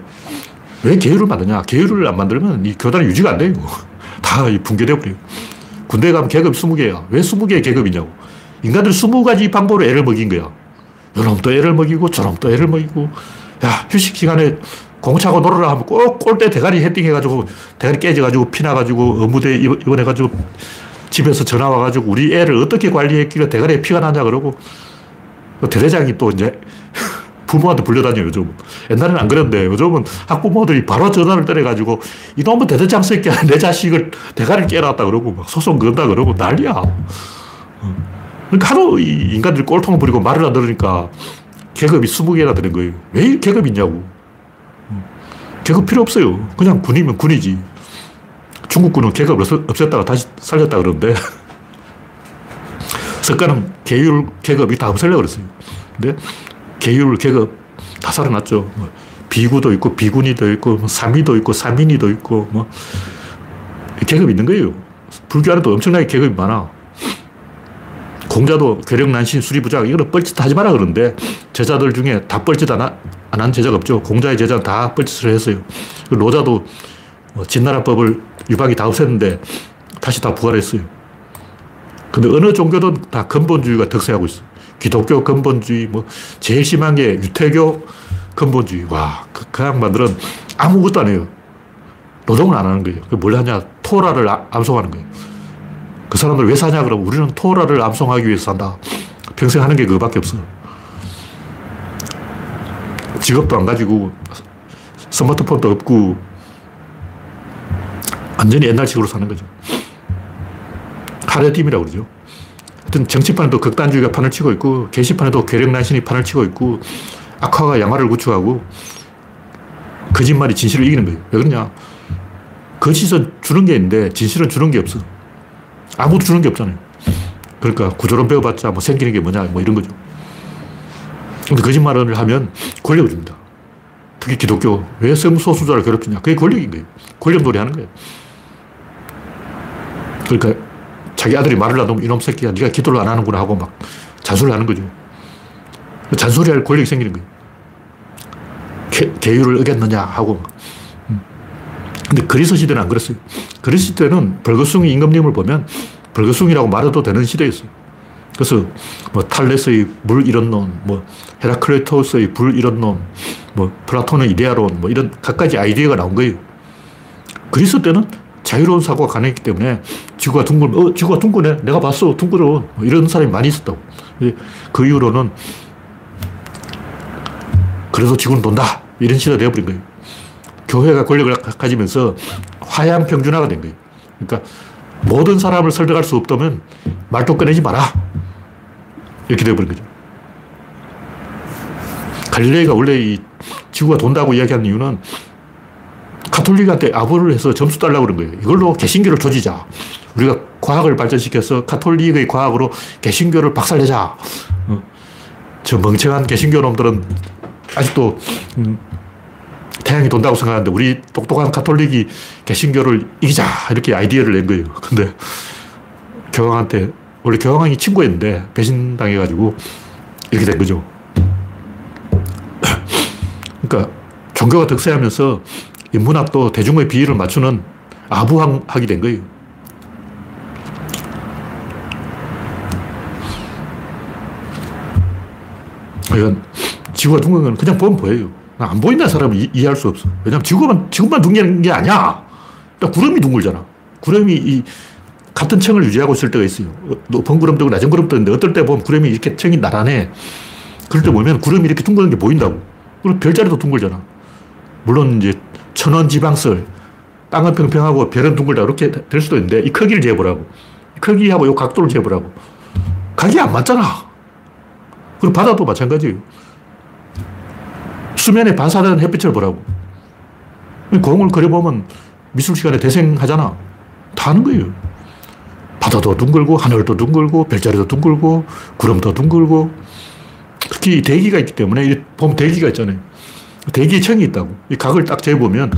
왜 계율을 만드냐. 계율을 안 만들면 이 교단이 유지가 안 돼요. 다 붕괴되어 버려요. 군대에 가면 계급이 20개야. 왜 20개의 계급이냐고. 인간들 20가지 방법으로 애를 먹인 거야. 요놈도 애를 먹이고 저놈도 애를 먹이고. 야, 휴식 시간에 공차고 놀으라 하면 꼭 꼴대 대가리 헤딩해가지고 대가리 깨져가지고 피나가지고 의무대에 입원해가지고 집에서 전화 와가지고 우리 애를 어떻게 관리했길래 대가리에 피가 나냐 그러고 대대장이 또 이제 부모한테 불려다녀요. 요즘 옛날에는 안 그랬는데 요즘은 학부모들이 바로 전화를 때려가지고 이놈은 대대장 새끼야 내 자식을 대가리를 깨놨다 그러고 막 소송 건다 그러고 난리야. 그러니까 하도 인간들이 꼴통을 부리고 말을 안 들으니까 계급이 20개나 되는 거예요. 왜 계급이 있냐고. 계급 필요 없어요. 그냥 군이면 군이지. 중국군은 계급을 없앴다가 다시 살렸다 그러는데 석가는 계율, 계급이 다 없애려고 그랬어요. 근데 계율, 계급 다 살아났죠. 뭐 비구도 있고 비군이도 있고 뭐 삼위도 있고 삼인이도 있고 뭐 계급이 있는 거예요. 불교 안에도 엄청나게 계급이 많아. 공자도 괴력난신 수리부작 이거는 뻘짓하지 마라 그러는데 제자들 중에 다 뻘짓 안 한 제자가 없죠. 공자의 제자는 다 뻘짓을 했어요. 노자도 진나라법을 유방이 다 없앴는데 다시 다 부활했어요. 근데 어느 종교든 다 근본주의가 득세하고 있어요. 기독교 근본주의, 뭐 제일 심한 게 유태교 근본주의. 와, 그 양반들은 아무것도 안 해요. 노동을 안 하는 거예요. 뭘 하냐? 토라를 암송하는 거예요. 그 사람들 왜 사냐? 그러면 우리는 토라를 암송하기 위해서 산다. 평생 하는 게 그거밖에 없어. 직업도 안 가지고 스마트폰도 없고 완전히 옛날식으로 사는 거죠. 카레팀이라고 그러죠. 하여튼 정치판에도 극단주의가 판을 치고 있고 게시판에도 괴력난신이 판을 치고 있고 악화가 양화를 구축하고 거짓말이 진실을 이기는 거예요. 왜 그러냐? 거짓은 주는 게 있는데 진실은 주는 게 없어. 아무도 주는 게 없잖아요. 그러니까 구조론 배워봤자 뭐 생기는 게 뭐냐 뭐 이런 거죠. 근데 거짓말을 하면 권력을 줍니다. 특히 기독교. 왜 성소수자를 괴롭히냐? 그게 권력인 거예요. 권력놀이 하는 거예요. 그러니까 자기 아들이 말을 안 하면 이놈 새끼야 네가 기도를 안 하는구나 하고 막 잔소리를 하는 거죠. 잔소리할 권력이 생기는 거예요. 계율을 어겼느냐 하고. 근데 그리스 시대는 안 그랬어요. 그리스 시대는 벌거숭이 임금님을 보면 벌거숭이라고 말해도 되는 시대였어요. 그래서 뭐 탈레스의 물 이런 놈, 뭐 헤라클레토스의 불 이런 놈, 뭐 플라톤의 이데아론, 뭐 이런 갖가지 아이디어가 나온 거예요. 그리스 때는 자유로운 사고가 가능했기 때문에 지구가 둥글면 지구가 둥글네 내가 봤어 둥글어 뭐 이런 사람이 많이 있었다고. 그 이후로는 그래서 지구는 돈다 이런 시대가 되어버린 거예요. 교회가 권력을 가지면서 화양 평준화가 된 거예요. 그러니까 모든 사람을 설득할 수 없다면 말도 꺼내지 마라. 이렇게 되어버린 거죠. 갈릴레이가 원래 이 지구가 돈다고 이야기하는 이유는 카톨릭한테 아부를 해서 점수 달라고 그런 거예요. 이걸로 개신교를 조지자. 우리가 과학을 발전시켜서 카톨릭의 과학으로 개신교를 박살내자. 저 멍청한 개신교 놈들은 아직도 태양이 돈다고 생각하는데 우리 똑똑한 카톨릭이 개신교를 이기자 이렇게 아이디어를 낸 거예요. 근데 교황한테 원래 교황이 친구였는데 배신당해가지고 이렇게 된 거죠. 그러니까 종교가 득세하면서 인문학도 대중의 비위를 맞추는 아부학이 된 거예요. 이건 지구가 둥근 건 그냥 보면 보여요. 안 보인다는 사람은 이해할 수 없어. 왜냐면 지구만 둥근 게 아니야. 그러니까 구름이 둥글잖아. 구름이 이 같은 층을 유지하고 있을 때가 있어요. 높은 구름도 있고 낮은 구름도 있는데 어떨 때 보면 구름이 이렇게 층이 나란해. 그럴 때 보면 구름이 이렇게 둥그는 게 보인다고. 그리고 별자리도 둥글잖아. 물론 이제 천원 지방설, 땅은 평평하고 별은 둥글다 이렇게 될 수도 있는데 이 크기를 재보라고. 크기하고 이 각도를 재보라고. 각이 안 맞잖아. 그리고 바다도 마찬가지예요. 수면에 반사되는 햇빛을 보라고. 공을 그려보면 미술 시간에 대생하잖아. 다 하는 거예요. 바다도 둥글고 하늘도 둥글고 별자리도 둥글고 구름도 둥글고 특히 대기가 있기 때문에 보면 대기가 있잖아요. 대기의 층이 있다고. 이 각을 딱 재보면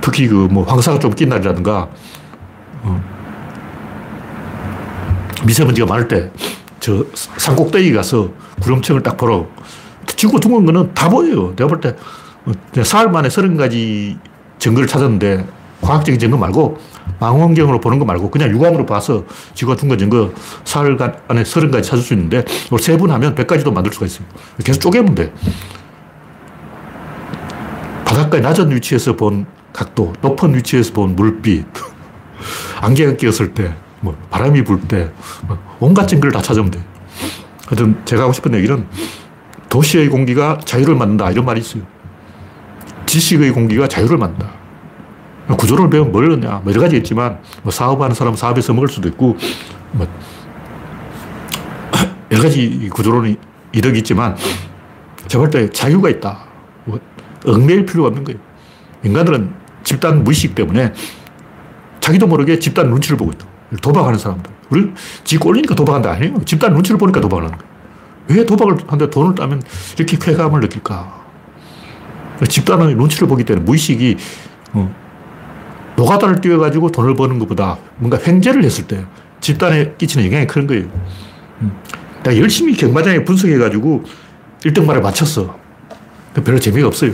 특히 그 뭐 황사가 좀 낀 날이라든가 미세먼지가 많을 때 저 산 꼭대기 가서 구름층을 딱 보라고. 지구가 둥근 거는 다 보여요. 내가 볼 때 사흘 만에 30가지 증거를 찾았는데 과학적인 증거 말고 망원경으로 보는 거 말고 그냥 육안으로 봐서 지구가 둥근 증거 사흘 안에 30가지 찾을 수 있는데 이걸 세분하면 100가지도 만들 수가 있어요. 계속 쪼개면 돼. 바닷가의 낮은 위치에서 본 각도, 높은 위치에서 본 물빛, 안개가 끼었을 때, 뭐 바람이 불 때, 온갖 증거를 다 찾으면 돼. 하여튼 제가 하고 싶은 얘기는 도시의 공기가 자유를 만든다. 이런 말이 있어요. 지식의 공기가 자유를 만든다. 구조를 배우면 뭘 얻냐. 뭐 여러 가지 있지만, 뭐 사업하는 사람은 사업에서 먹을 수도 있고, 뭐 여러 가지 구조론이 이득이 있지만, 제가 볼 때 자유가 있다. 뭐 얽매일 필요가 없는 거예요. 인간들은 집단 무의식 때문에 자기도 모르게 집단 눈치를 보고 있다. 도박하는 사람들. 우리 지 꼴리니까 도박하는 데 아니에요. 집단 눈치를 보니까 도박을 하는 거예요. 왜 도박을 하는데 돈을 따면 이렇게 쾌감을 느낄까? 집단의 눈치를 보기 때문에 무의식이 노가다를 뛰어가지고 돈을 버는 것보다 뭔가 횡재를 했을 때 집단에 끼치는 영향이 큰 거예요. 내가 열심히 경마장에 분석해가지고 1등만에 맞췄어. 별로 재미가 없어요.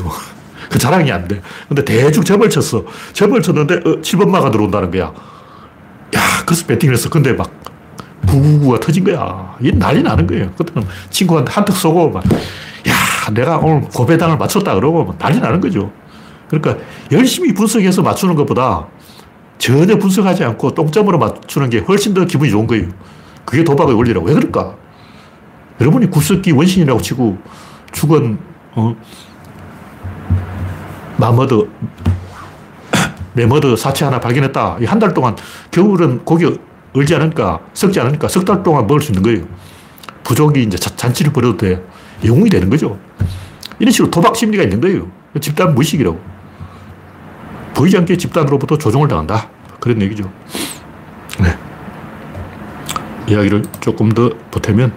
그 자랑이 안 돼. 근데 대충 점을 쳤어. 점을 쳤는데 7번마가 들어온다는 거야. 야, 그래서 배팅을 했어. 근데 막 999가 터진 거야. 이게 난리 나는 거예요. 그때는 친구한테 한턱 쏘고 막, 야, 내가 오늘 고배당을 맞췄다 그러고 막 난리 나는 거죠. 그러니까 열심히 분석해서 맞추는 것보다 전혀 분석하지 않고 똥점으로 맞추는 게 훨씬 더 기분이 좋은 거예요. 그게 도박의 원리라고. 왜 그럴까? 여러분이 구석기 원신이라고 치고 죽은 메머드 사체 하나 발견했다. 한 달 동안 겨울은 고기 얼지 않으니까, 썩지 않으니까 석 달 동안 먹을 수 있는 거예요. 부족이 이제 잔치를 벌여도 돼. 영웅이 되는 거죠. 이런 식으로 도박 심리가 있는 거예요. 집단 무의식이라고. 보이지 않게 집단으로부터 조종을 당한다. 그런 얘기죠. 네. 이야기를 조금 더 보태면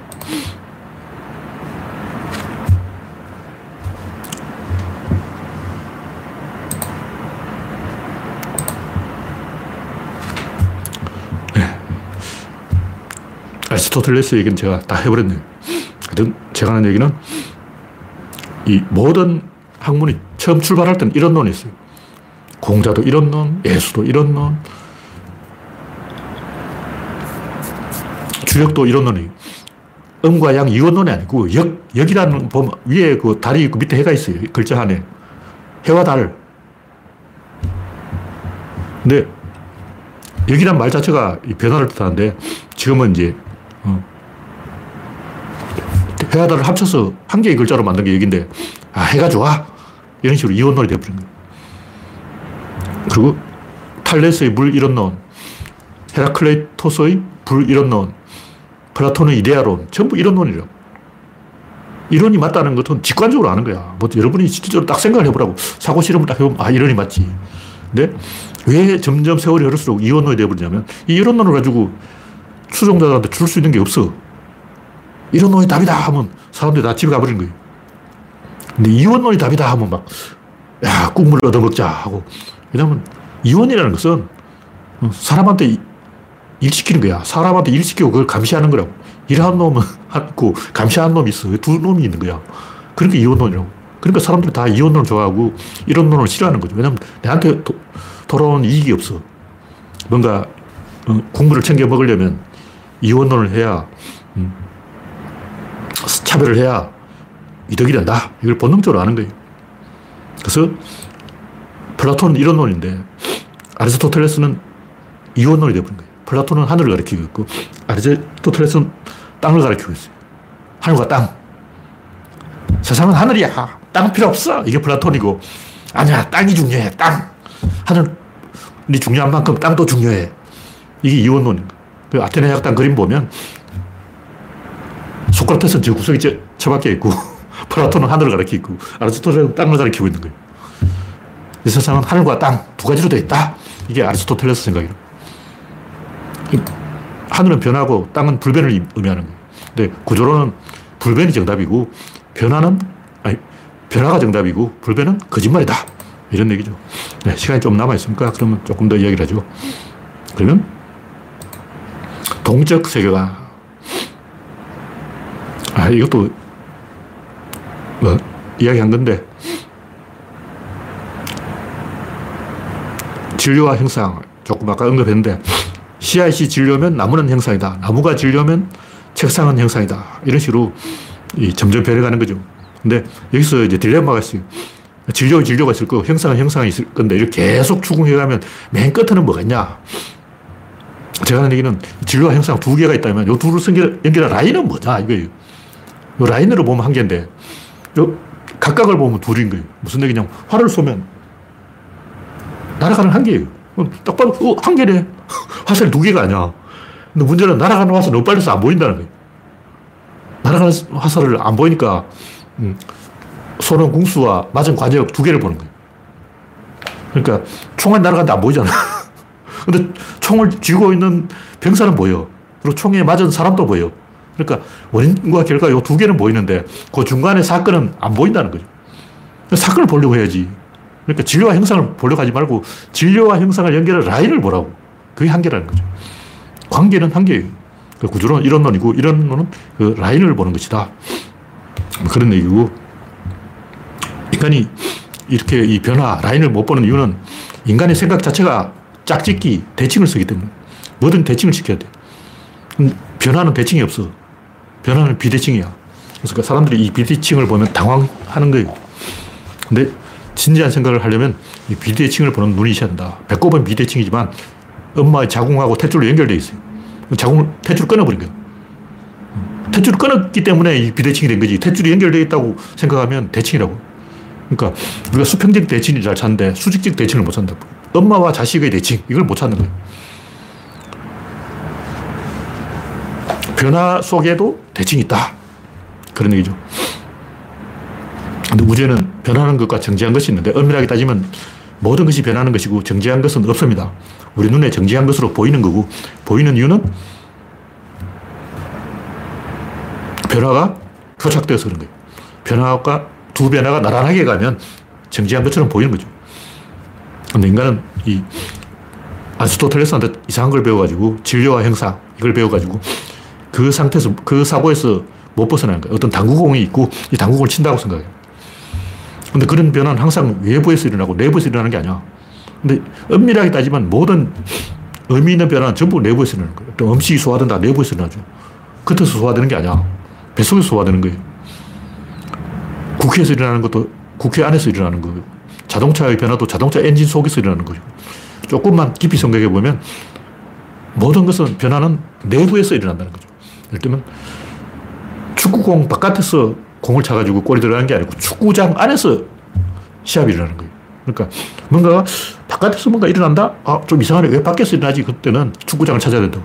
아리스토텔레스 얘기는 제가 다 해버렸네요. 하여튼 제가 하는 얘기는 이 모든 학문이 처음 출발할 때는 이런 논이 있어요. 공자도 이런 논, 예수도 이런 논, 주역도 이런 논이. 음과 양 이원론이 아니고 역이라는 보면 위에 그 달이 있고 밑에 해가 있어요. 글자 안에. 해와 달. 근데 역이란 말 자체가 변화를 뜻하는데 지금은 이제 해와 달을 합쳐서 한 개의 글자로 만든 게 역인데 아, 해가 좋아. 이런 식으로 이원론이 되어버린 거예요. 그리고 탈레스의 물 이론론, 헤라클레이토스의 불 이론론, 플라톤의 이데아론, 전부 이론론이래요. 이론이 맞다는 것은 직관적으로 아는 거야. 뭐 여러분이 실질적으로 딱 생각을 해보라고. 사고 실험을 딱 해보면 아, 이론이 맞지. 근데 왜 점점 세월이 흐를수록 이론론이 되어버리냐면 이 이론론을 가지고 추종자들한테 줄 수 있는 게 없어. 이론론이 답이다 하면 사람들이 다 집에 가버리는 거예요. 근데 이원론이 답이다 하면 막 야, 국물을 얻어먹자 하고. 왜냐면 이원이라는 것은 사람한테 일시키는 거야. 사람한테 일시키고 그걸 감시하는 거라고. 일하는 놈은 있고 감시하는 놈이 있어. 두 놈이 있는 거야. 그러니까 이원론이라고. 그러니까 사람들이 다 이원론을 좋아하고 이론론을 싫어하는 거죠. 왜냐면 내한테 돌아온 이익이 없어. 뭔가 국물을 챙겨 먹으려면 이원론을 해야 차별을 해야 이득이 된다. 이걸 본능적으로 아는 거예요. 그래서 플라톤은 이런 논인데 아리스토텔레스는 이원론이 되어버린 거예요. 플라톤은 하늘을 가리키고 있고 아리스토텔레스는 땅을 가리키고 있어요. 하늘과 땅. 세상은 하늘이야. 땅 필요 없어. 이게 플라톤이고 아니야. 땅이 중요해. 땅. 하늘이 중요한 만큼 땅도 중요해. 이게 이원론인 거예요. 그 아테네 학당 그림 보면 소크라테스는 저 구석이 저밖에 있고 플라톤은 하늘을 가리키고 아리스토텔레스는 땅을 가리키고 있는 거예요. 이 세상은 하늘과 땅 두 가지로 되어 있다. 이게 아리스토텔레스 생각이에요. 하늘은 변하고 땅은 불변을 의미하는 거예요. 근데 구조론은 불변이 정답이고 변화가 정답이고 불변은 거짓말이다. 이런 얘기죠. 네, 시간이 좀 남아있으니까 그러면 조금 더 이야기를 하죠. 그러면 동적 세계가 이것도 뭐 이야기한 건데 진료와 형상, 조금 아까 언급했는데 씨앗이 진료면 나무는 형상이다. 나무가 진료면 책상은 형상이다. 이런 식으로 점점 변해가는 거죠. 근데 여기서 이제 딜레마가 있어요. 진료가 있을 거고 형상은 형상이 있을 건데 이렇게 계속 추궁해가면 맨 끝에는 뭐가 있냐. 제가 하는 얘기는 진료와 형상 두 개가 있다면 이 둘을 연결한 라인은 뭐냐 이거예요. 이 라인으로 보면 한 개인데 요 각각을 보면 둘인 거예요. 무슨 얘기냐면 활을 쏘면 날아가는 한 개예요. 딱 봐도 한 개네. 화살이 두 개가 아니야. 근데 문제는 날아가는 화살이 너무 빨라서 안 보인다는 거예요. 날아가는 화살을 안 보이니까 쏘는 궁수와 맞은 관역 두 개를 보는 거예요. 그러니까 총알이 날아가는데 안 보이잖아. 근데 총을 쥐고 있는 병사는 보여. 그리고 총에 맞은 사람도 보여. 그러니까 원인과 결과 이 두 개는 보이는데 그 중간에 사건은 안 보인다는 거죠. 사건을 보려고 해야지. 그러니까 진료와 형상을 보려고 하지 말고 진료와 형상을 연결할 라인을 보라고. 그게 한계라는 거죠. 관계는 한계예요. 구조론 이런 논이고 이런 논은 그 라인을 보는 것이다. 그런 얘기고 인간이 이렇게 이 변화, 라인을 못 보는 이유는 인간의 생각 자체가 짝짓기, 대칭을 쓰기 때문에 뭐든 대칭을 시켜야 돼. 변화는 대칭이 없어. 변화는 비대칭이야. 그러니까 사람들이 이 비대칭을 보면 당황하는 거예요. 근데 진지한 생각을 하려면 이 비대칭을 보는 눈이 있어야 된다. 배꼽은 비대칭이지만 엄마의 자궁하고 탯줄로 연결되어 있어요. 탯줄을 끊어버린 거예요. 탯줄을 끊었기 때문에 이 비대칭이 된 거지. 탯줄이 연결되어 있다고 생각하면 대칭이라고. 그러니까 우리가 수평적 대칭을 잘 찾는데 수직적 대칭을 못 찾는다고. 엄마와 자식의 대칭, 이걸 못 찾는 거예요. 변화 속에도 대칭이 있다. 그런 얘기죠. 근데 우주에는 변하는 것과 정지한 것이 있는데, 엄밀하게 따지면 모든 것이 변하는 것이고 정지한 것은 없습니다. 우리 눈에 정지한 것으로 보이는 거고, 보이는 이유는 변화가 교착되어서 그런 거예요. 변화가, 두 변화가 나란하게 가면 정지한 것처럼 보이는 거죠. 근데 인간은 이 아리스토텔레스한테 이상한 걸 배워가지고, 진료와 형사, 이걸 배워가지고, 그 상태에서, 그 사고에서 못 벗어나는 거예요. 어떤 당구공이 있고, 이 당구공을 친다고 생각해요. 근데 그런 변화는 항상 외부에서 일어나고, 내부에서 일어나는 게 아니야. 근데 엄밀하게 따지면 모든 의미 있는 변화는 전부 내부에서 일어나는 거예요. 또 음식이 소화된다, 내부에서 일어나죠. 겉에서 소화되는 게 아니야. 뱃속에서 소화되는 거예요. 국회에서 일어나는 것도 국회 안에서 일어나는 거예요. 자동차의 변화도 자동차 엔진 속에서 일어나는 거죠. 조금만 깊이 생각해 보면 모든 것은 변화는 내부에서 일어난다는 거죠. 예를 들면 축구공 바깥에서 공을 차가지고 골이 들어가는 게 아니고 축구장 안에서 시합이 일어나는 거예요. 그러니까 뭔가가 바깥에서 뭔가 일어난다? 아, 좀 이상하네. 왜 밖에서 일어나지? 그때는 축구장을 찾아야 된다고.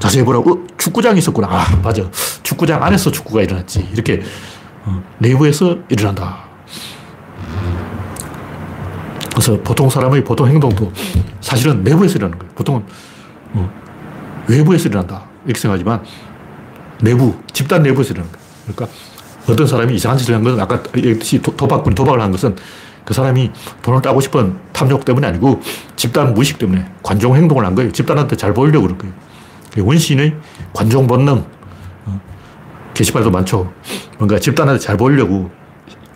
자세히 보라고. 축구장이 있었구나. 아, 맞아. 축구장 안에서 축구가 일어났지. 이렇게 내부에서 일어난다. 그래서 보통 사람의 보통 행동도 사실은 내부에서 일어나는 거예요. 보통은 외부에서 일어난다. 이렇게 생각하지만 내부, 집단 내부에서 일어나는 거예요. 그러니까 어떤 사람이 이상한 짓을 한 것은 아까 얘기했듯이 도박꾼이 도박을 한 것은 그 사람이 돈을 따고 싶은 탐욕 때문이 아니고 집단 무의식 때문에 관종 행동을 한 거예요. 집단한테 잘 보이려고 그럴 거예요. 원시인의 관종 본능. 게시판도 많죠. 뭔가 집단한테 잘 보이려고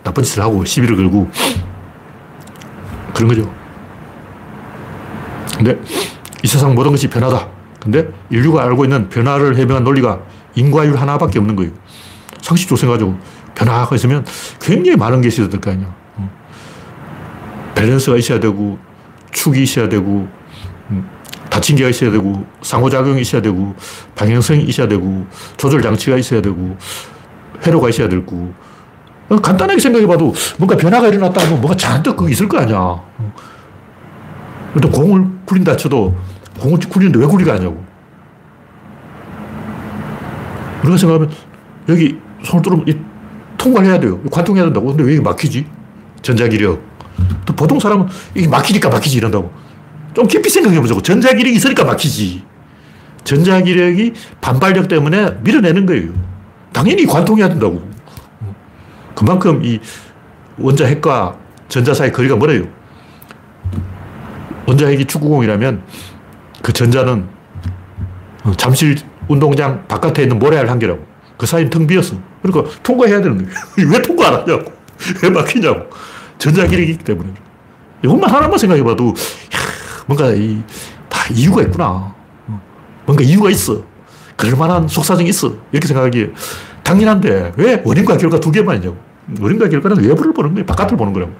나쁜 짓을 하고 시비를 걸고 그런 거죠. 근데 이 세상 모든 것이 변화다. 근데 인류가 알고 있는 변화를 해명한 논리가 인과율 하나밖에 없는 거예요. 상식적으로 생각하자고 변화가 있으면 굉장히 많은 게 있어야 될 거 아니야. 밸런스가 있어야 되고, 축이 있어야 되고, 다친 개가 있어야 되고, 상호작용이 있어야 되고, 방향성이 있어야 되고, 조절장치가 있어야 되고, 회로가 있어야 되고. 간단하게 생각해봐도 뭔가 변화가 일어났다 하면 뭔가 잔뜩 거기 있을 거 아니야. 일단 공을 굴린다 쳐도 공을 굴리는데 왜 굴리가 아니냐고. 우리가 생각하면 여기 손을 뚫으면 통과를 해야 돼요. 관통해야 된다고. 근데 왜 이게 막히지? 전자기력. 또 보통 사람은 이게 막히니까 막히지 이런다고. 좀 깊이 생각해보자고. 전자기력이 있으니까 막히지. 전자기력이 반발력 때문에 밀어내는 거예요. 당연히 관통해야 된다고. 그만큼 이 원자핵과 전자 사이 거리가 멀어요. 원자핵이 축구공이라면 그 전자는 잠실 운동장 바깥에 있는 모래알 한 개라고. 그 사이는 텅 비었어. 그러니까 통과해야 되는 거예요. 왜 통과 안 하냐고. 왜 막히냐고. 전자기력이기 때문에. 이것만 하나만 생각해봐도 야, 뭔가 다 이유가 있구나. 뭔가 이유가 있어. 그럴만한 속사정이 있어. 이렇게 생각하기에 당연한데 왜 원인과 결과 두 개만 있냐고. 원인과 결과는 외부를 보는 거예요. 바깥을 보는 거라고.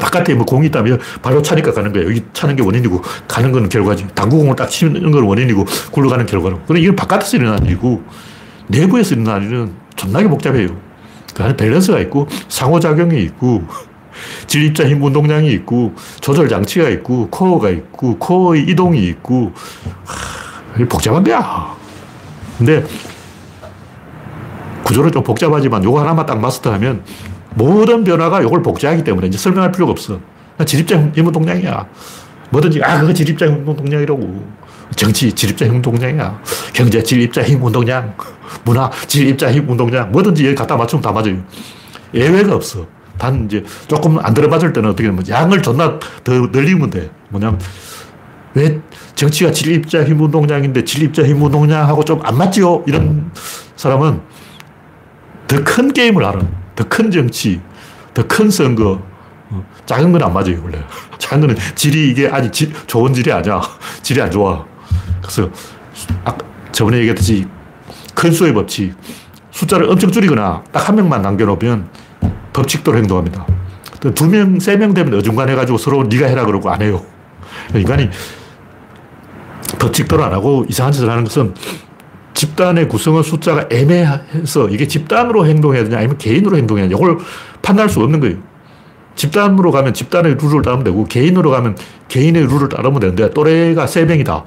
바깥에 뭐 공이 있다면 발로 차니까 가는 거예요. 여기 차는 게 원인이고 가는 건 결과지. 당구공을 딱 치는 건 원인이고 굴러가는 결과라고. 그런데 이건 바깥에서 일어나는 일이고 내부에서 일어나는 일은 존나게 복잡해요. 그 안에 밸런스가 있고 상호작용이 있고 진입자 힘 운동량이 있고 조절 장치가 있고 코어가 있고 코어의 이동이 있고 복잡한 데야. 근데 구조는 좀 복잡하지만 요거 하나만 딱 마스터하면 모든 변화가 요걸 복제하기 때문에 이제 설명할 필요가 없어. 지립자 힘운동량이야. 뭐든지, 아, 그거 지립자 힘운동량이라고. 정치 지립자 힘운동량이야. 경제 지립자 힘운동량. 문화 지립자 힘운동량. 뭐든지 여기 갖다 맞추면 다 맞아요. 예외가 없어. 단 이제 조금 안 들어맞을 때는 어떻게 되면 양을 존나 더 늘리면 돼. 뭐냐면, 왜 정치가 지립자 힘운동량인데 지립자 힘운동량하고 좀 안 맞지요? 이런 사람은 더 큰 게임을 알아. 더 큰 정치, 더 큰 선거. 작은 건 안 맞아요, 원래. 작은 거는 질이 이게 아니, 좋은 질이 아니야. 질이 안 좋아. 그래서, 저번에 얘기했듯이 큰 수의 법칙. 숫자를 엄청 줄이거나 딱 한 명만 남겨놓으면 법칙대로 행동합니다. 두 명, 세 명 되면 어중간해가지고 서로 네가 해라 그러고 안 해요. 인간이 법칙대로 안 하고 이상한 짓을 하는 것은 집단의 구성원 숫자가 애매해서 이게 집단으로 행동해야 되냐 아니면 개인으로 행동해야 되냐 이걸 판단할 수 없는 거예요. 집단으로 가면 집단의 룰을 따르면 되고 개인으로 가면 개인의 룰을 따르면 되는데 또래가 세 명이다.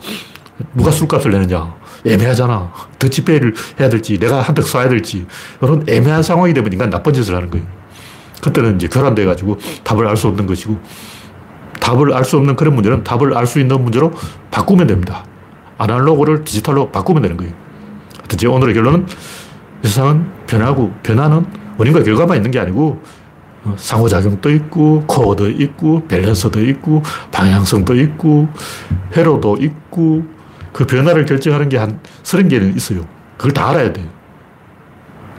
누가 술값을 내느냐. 애매하잖아. 더 집회를 해야 될지 내가 한턱 쏴야 될지 이런 애매한 상황이 되면 인간 나쁜 짓을 하는 거예요. 그때는 이제 결함돼가지고 답을 알 수 없는 것이고 답을 알 수 없는 그런 문제는 답을 알 수 있는 문제로 바꾸면 됩니다. 아날로그를 디지털로 바꾸면 되는 거예요. 이제 오늘의 결론은 세상은 변하고 변화는 원인과 결과만 있는 게 아니고 상호작용도 있고 코어도 있고 밸런스도 있고 방향성도 있고 회로도 있고 그 변화를 결정하는 게 한 30개는 있어요. 그걸 다 알아야 돼요.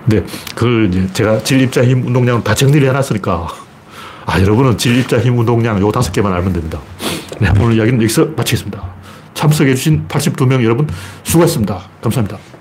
근데 그걸 이제 제가 질, 입자, 힘, 운동량 다 정리를 해놨으니까 여러분은 질, 입자, 힘, 운동량 요 5개만 알면 됩니다. 네, 오늘 이야기는 여기서 마치겠습니다. 참석해주신 82명 여러분 수고하셨습니다. 감사합니다.